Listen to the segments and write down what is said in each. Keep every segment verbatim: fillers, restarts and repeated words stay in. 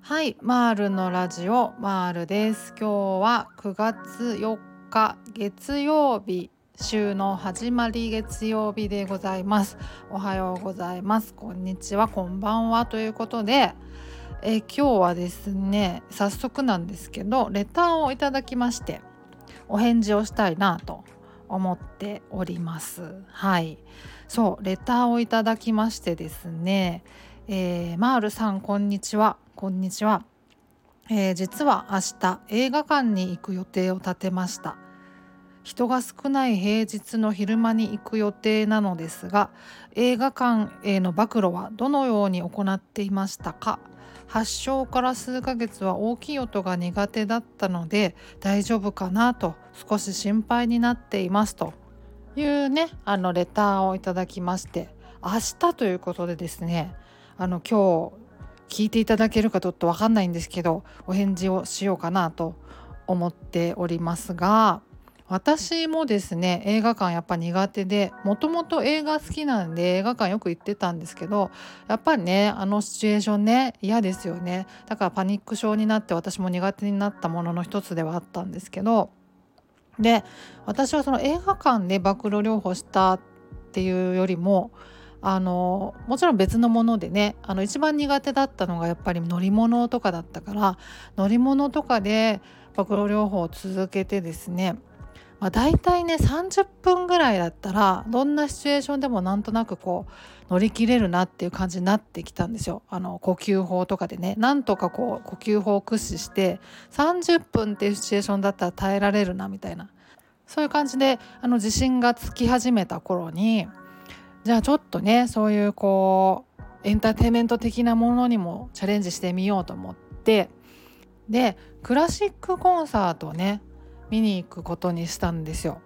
はい、マールのラジオ、マールです。今日はくがつよっか月曜日、週の始まり月曜日でございます。おはようございます。こんにちは、こんばんはということで、え今日はですね、早速なんですけど、レターをいただきまして、お返事をしたいなと思っております。はい、そう、レターをいただきましてですね、えー、マールさんこんにちは。こんにちは、えー、実は明日映画館に行く予定を立てました。人が少ない平日の昼間に行く予定なのですが、映画館への暴露はどのように行っていましたか？発症から数ヶ月は大きい音が苦手だったので大丈夫かなと少し心配になっていますというね、あのレターをいただきまして、明日ということでですね、あの今日聞いていただけるかちょっと分かんないんですけど、お返事をしようかなと思っておりますが、私もですね映画館やっぱ苦手で、もともと映画好きなんで映画館よく行ってたんですけど、やっぱりねあのシチュエーションね嫌ですよね。だからパニック症になって私も苦手になったものの一つではあったんですけど、で私はその映画館で暴露療法したっていうよりも、あのもちろん別のものでね、あの一番苦手だったのがやっぱり乗り物とかだったから、乗り物とかで暴露療法を続けてですね、まあ、大体ねさんじゅっぷんぐらいだったらどんなシチュエーションでもなんとなくこう乗り切れるなっていう感じになってきたんですよ。あの呼吸法とかでね、なんとかこう呼吸法を駆使してさんじゅっぷんっていうシチュエーションだったら耐えられるなみたいな、そういう感じであの自信がつき始めた頃に、じゃあちょっとねそういうこうエンターテインメント的なものにもチャレンジしてみようと思って、でクラシックコンサートをね見に行くことにしたんですよ。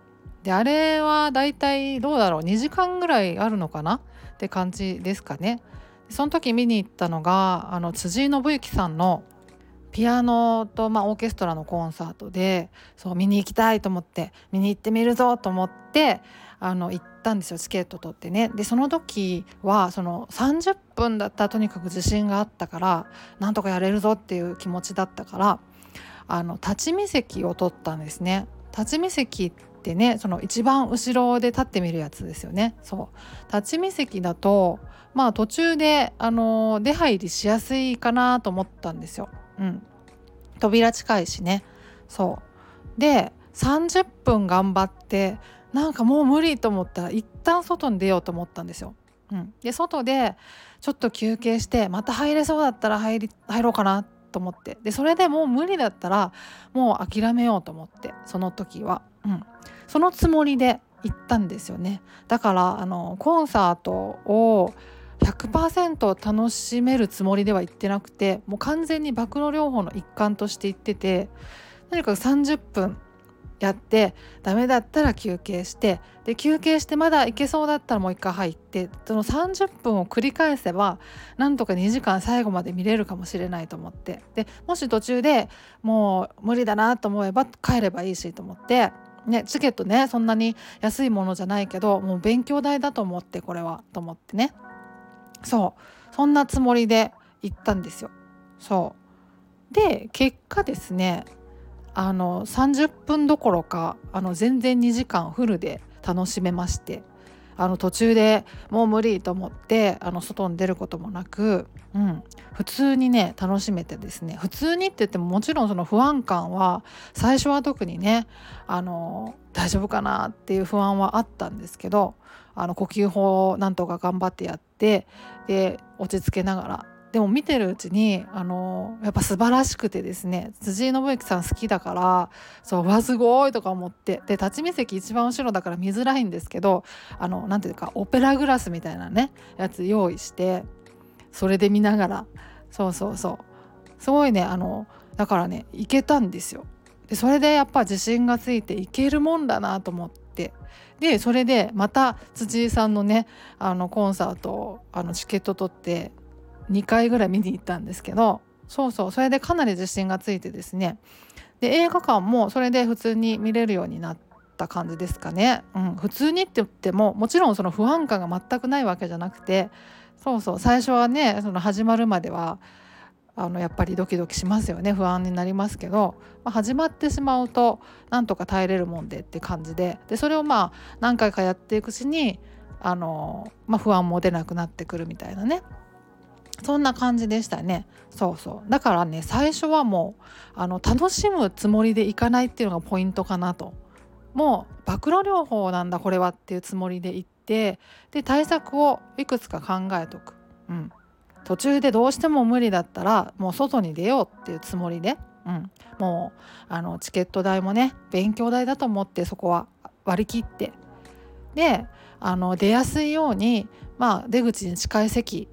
であれはだいたいどうだろうにじかんぐらいあるのかなって感じですかね。その時見に行ったのがあの辻井伸行さんのピアノと、まあ、オーケストラのコンサートで、そう見に行きたいと思って見に行ってみるぞと思ってあの行ったんですよ。チケット取ってね。でその時はそのさんじゅっぷんだったらとにかく自信があったから、なんとかやれるぞっていう気持ちだったから、あの立ち見席を取ったんですね。立ち見席ってねその一番後ろで立ってみるやつですよね。そう立ち見席だと、まあ、途中であの出入りしやすいかなと思ったんですよ。うん、扉近いしね。そうでさんじゅっぷん頑張ってなんかもう無理と思ったら一旦外に出ようと思ったんですよ、うん、で外でちょっと休憩してまた入れそうだったら入り、入ろうかなと思って、でそれでもう無理だったらもう諦めようと思って、その時は、うん、そのつもりで行ったんですよね。だからあのコンサートをひゃくパーセント 楽しめるつもりでは行ってなくて、もう完全に暴露療法の一環として行ってて、何かさんじゅっぷんやってダメだったら休憩して、で休憩してまだ行けそうだったらもう一回入って、そのさんじゅっぷんを繰り返せばなんとかにじかん最後まで見れるかもしれないと思って、でもし途中でもう無理だなと思えば帰ればいいしと思ってね、チケットねそんなに安いものじゃないけど、もう勉強代だと思ってこれはと思ってね、そうそんなつもりで行ったんですよ。そうで結果ですね、あのさんじゅっぷんどころかあの全然にじかんフルで楽しめまして、あの途中でもう無理と思ってあの外に出ることもなく、うん、普通にね楽しめてですね、普通にって言ってももちろんその不安感は最初は特にねあの大丈夫かなっていう不安はあったんですけど、あの呼吸法をなんとか頑張ってやって、で落ち着けながら、でも見てるうちにあのやっぱ素晴らしくてですね、辻井伸行さん好きだから、そうわすごいとか思って、で立ち見席一番後ろだから見づらいんですけど、あのなんていうかオペラグラスみたいなねやつ用意して、それで見ながら、そうそうそうすごいね、あのだからね行けたんですよ。でそれでやっぱ自信がついて行けるもんだなと思って、でそれでまた辻井さんのねあのコンサートをあのチケット取ってにかいぐらい見に行ったんですけど、そうそうそれでかなり自信がついてですね、で映画館もそれで普通に見れるようになっった感じですかね、うん、普通にって言ってももちろんその不安感が全くないわけじゃなくて、そうそう最初はねその始まるまではあのやっぱりドキドキしますよね、不安になりますけど、まあ、始まってしまうとなんとか耐えれるもんでって感じ で, でそれをまあ何回かやっていくうちにあの、まあ、不安も出なくなってくるみたいなね、そんな感じでしたね。そうそうだからね最初はもうあの楽しむつもりでいかないっていうのがポイントかなと、もう暴露療法なんだこれはっていうつもりでいって、で対策をいくつか考えとく、うん、途中でどうしても無理だったらもう外に出ようっていうつもりで、うん、もうあのチケット代もね勉強代だと思ってそこは割り切って、であの出やすいように、まあ、出口に近い席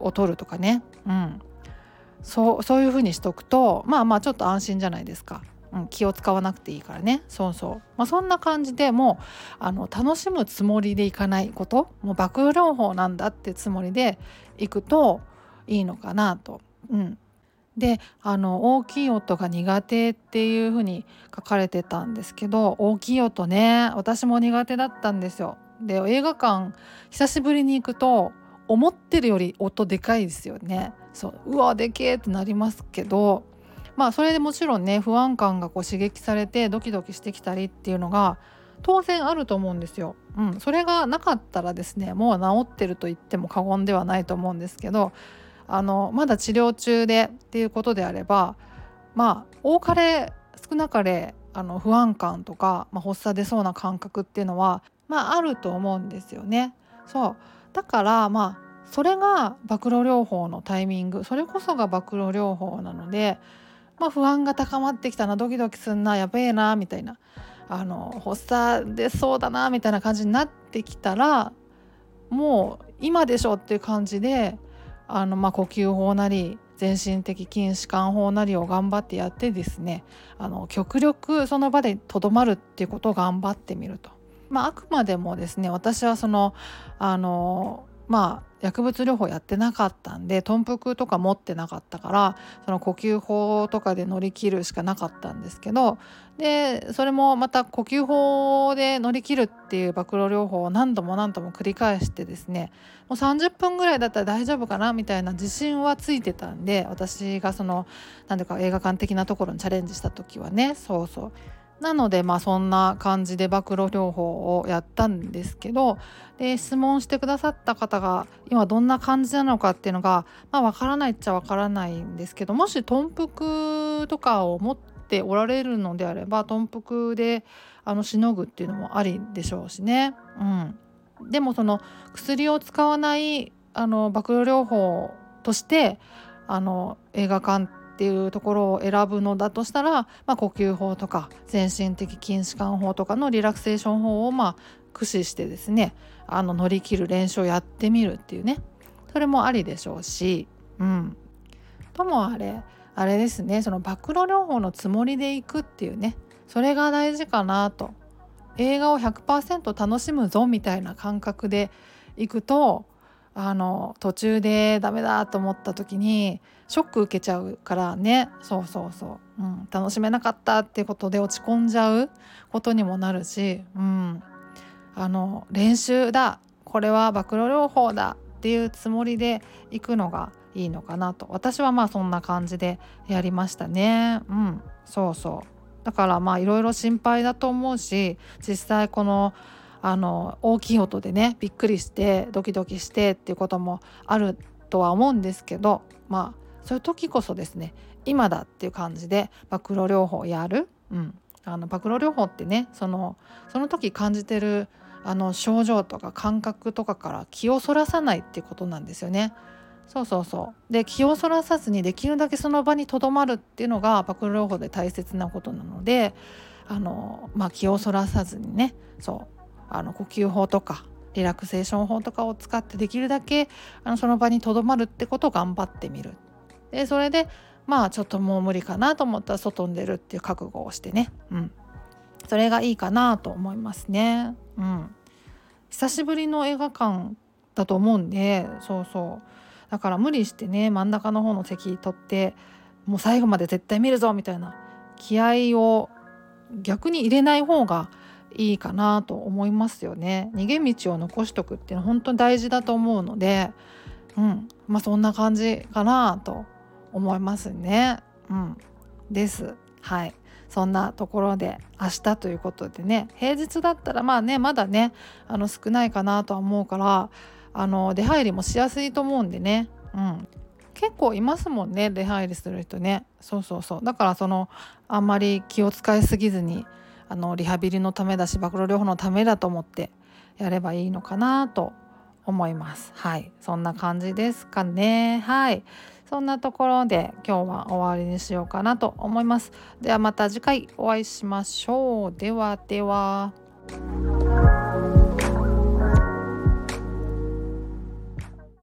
を取るとかね、うん、そう、そういう風にしとくとまあまあちょっと安心じゃないですか、うん、気を使わなくていいからね。そうそう、まあ、そんな感じでもうあの楽しむつもりでいかないこと、もう暴露療法なんだってつもりでいくといいのかなと、うん、であの大きい音が苦手っていう風に書かれてたんですけど、大きい音ね私も苦手だったんですよ。で映画館久しぶりに行くと思ってるより音でかいですよね。そう、うわでけえってなりますけど、まあそれでもちろんね不安感がこう刺激されてドキドキしてきたりっていうのが当然あると思うんですよ、うん、それがなかったらですねもう治ってると言っても過言ではないと思うんですけど、あのまだ治療中でっていうことであれば、まあ多かれ少なかれあの不安感とか、まあ、発作出そうな感覚っていうのはまああると思うんですよね。そうだからまあそれが暴露療法のタイミング、それこそが暴露療法なので、まあ、不安が高まってきたな、ドキドキすんな、やべえなみたいな、あの発作出そうだなみたいな感じになってきたらもう今でしょっていう感じで、あのまあ呼吸法なり全身的筋弛緩法なりを頑張ってやってですね、あの極力その場でとどまるっていうことを頑張ってみると。まあ、あくまでもですね私はそのあのまあ薬物療法やってなかったんで頓服とか持ってなかったから、その呼吸法とかで乗り切るしかなかったんですけど、でそれもまた呼吸法で乗り切るっていう暴露療法を何度も何度も繰り返してですね、もうさんじゅっぷんぐらいだったら大丈夫かなみたいな自信はついてたんで、私がそのなんていうか映画館的なところにチャレンジした時はね、そうそうなのでまあそんな感じで暴露療法をやったんですけど、で質問してくださった方が今どんな感じなのかっていうのがまあ分からないっちゃ分からないんですけど、もし頓服とかを持っておられるのであれば頓服であのしのぐっていうのもありでしょうしね、うん、でもその薬を使わないあの暴露療法としてあの映画館っていうところを選ぶのだとしたら、まあ、呼吸法とか全身的筋弛緩法とかのリラクセーション法をまあ駆使してですね、あの乗り切る練習をやってみるっていうね、それもありでしょうし、うん、ともあれあれですね、その暴露療法のつもりでいくっていうね、それが大事かなと。映画を ひゃくパーセント 楽しむぞみたいな感覚でいくと、あの途中でダメだと思った時にショック受けちゃうからね、そうそうそう、うん、楽しめなかったってことで落ち込んじゃうことにもなるし、うん、あの練習だこれは暴露療法だっていうつもりでいくのがいいのかなと、私はまあそんな感じでやりましたね、うん、そうそうだからまあいろいろ心配だと思うし、実際このあの大きい音でねびっくりしてドキドキしてっていうこともあるとは思うんですけど、まあそういう時こそですね今だっていう感じで暴露療法やる、うん、あの暴露療法ってねその、その時感じてるあの症状とか感覚とかから気をそらさないっていうことなんですよね。そうそうそうで気をそらさずにできるだけその場にとどまるっていうのが暴露療法で大切なことなので、あの、まあ、気をそらさずにね、そうあの呼吸法とかリラクセーション法とかを使ってできるだけあのその場にとどまるってことを頑張ってみる。でそれでまあちょっともう無理かなと思ったら外に出るっていう覚悟をしてね、うん、それがいいかなと思いますね、うん、久しぶりの映画館だと思うんで、そうそうだから無理してね真ん中の方の席取ってもう最後まで絶対見るぞみたいな気合を逆に入れない方がいいかなと思いますよね。逃げ道を残しとくっていうのは本当に大事だと思うので、うん、まあそんな感じかなと思いますね。うん、です。はい。そんなところで明日ということでね、平日だったらまあね、まだね、あの少ないかなとは思うから、あの出入りもしやすいと思うんでね、うん、結構いますもんね、出入りする人ね。そうそうそう。だからそのあんまり気を使いすぎずに、あのリハビリのためだし暴露療法のためだと思ってやればいいのかなと思います。はい、そんな感じですかね。はい、そんなところで今日は終わりにしようかなと思います。ではまた次回お会いしましょう。ではでは。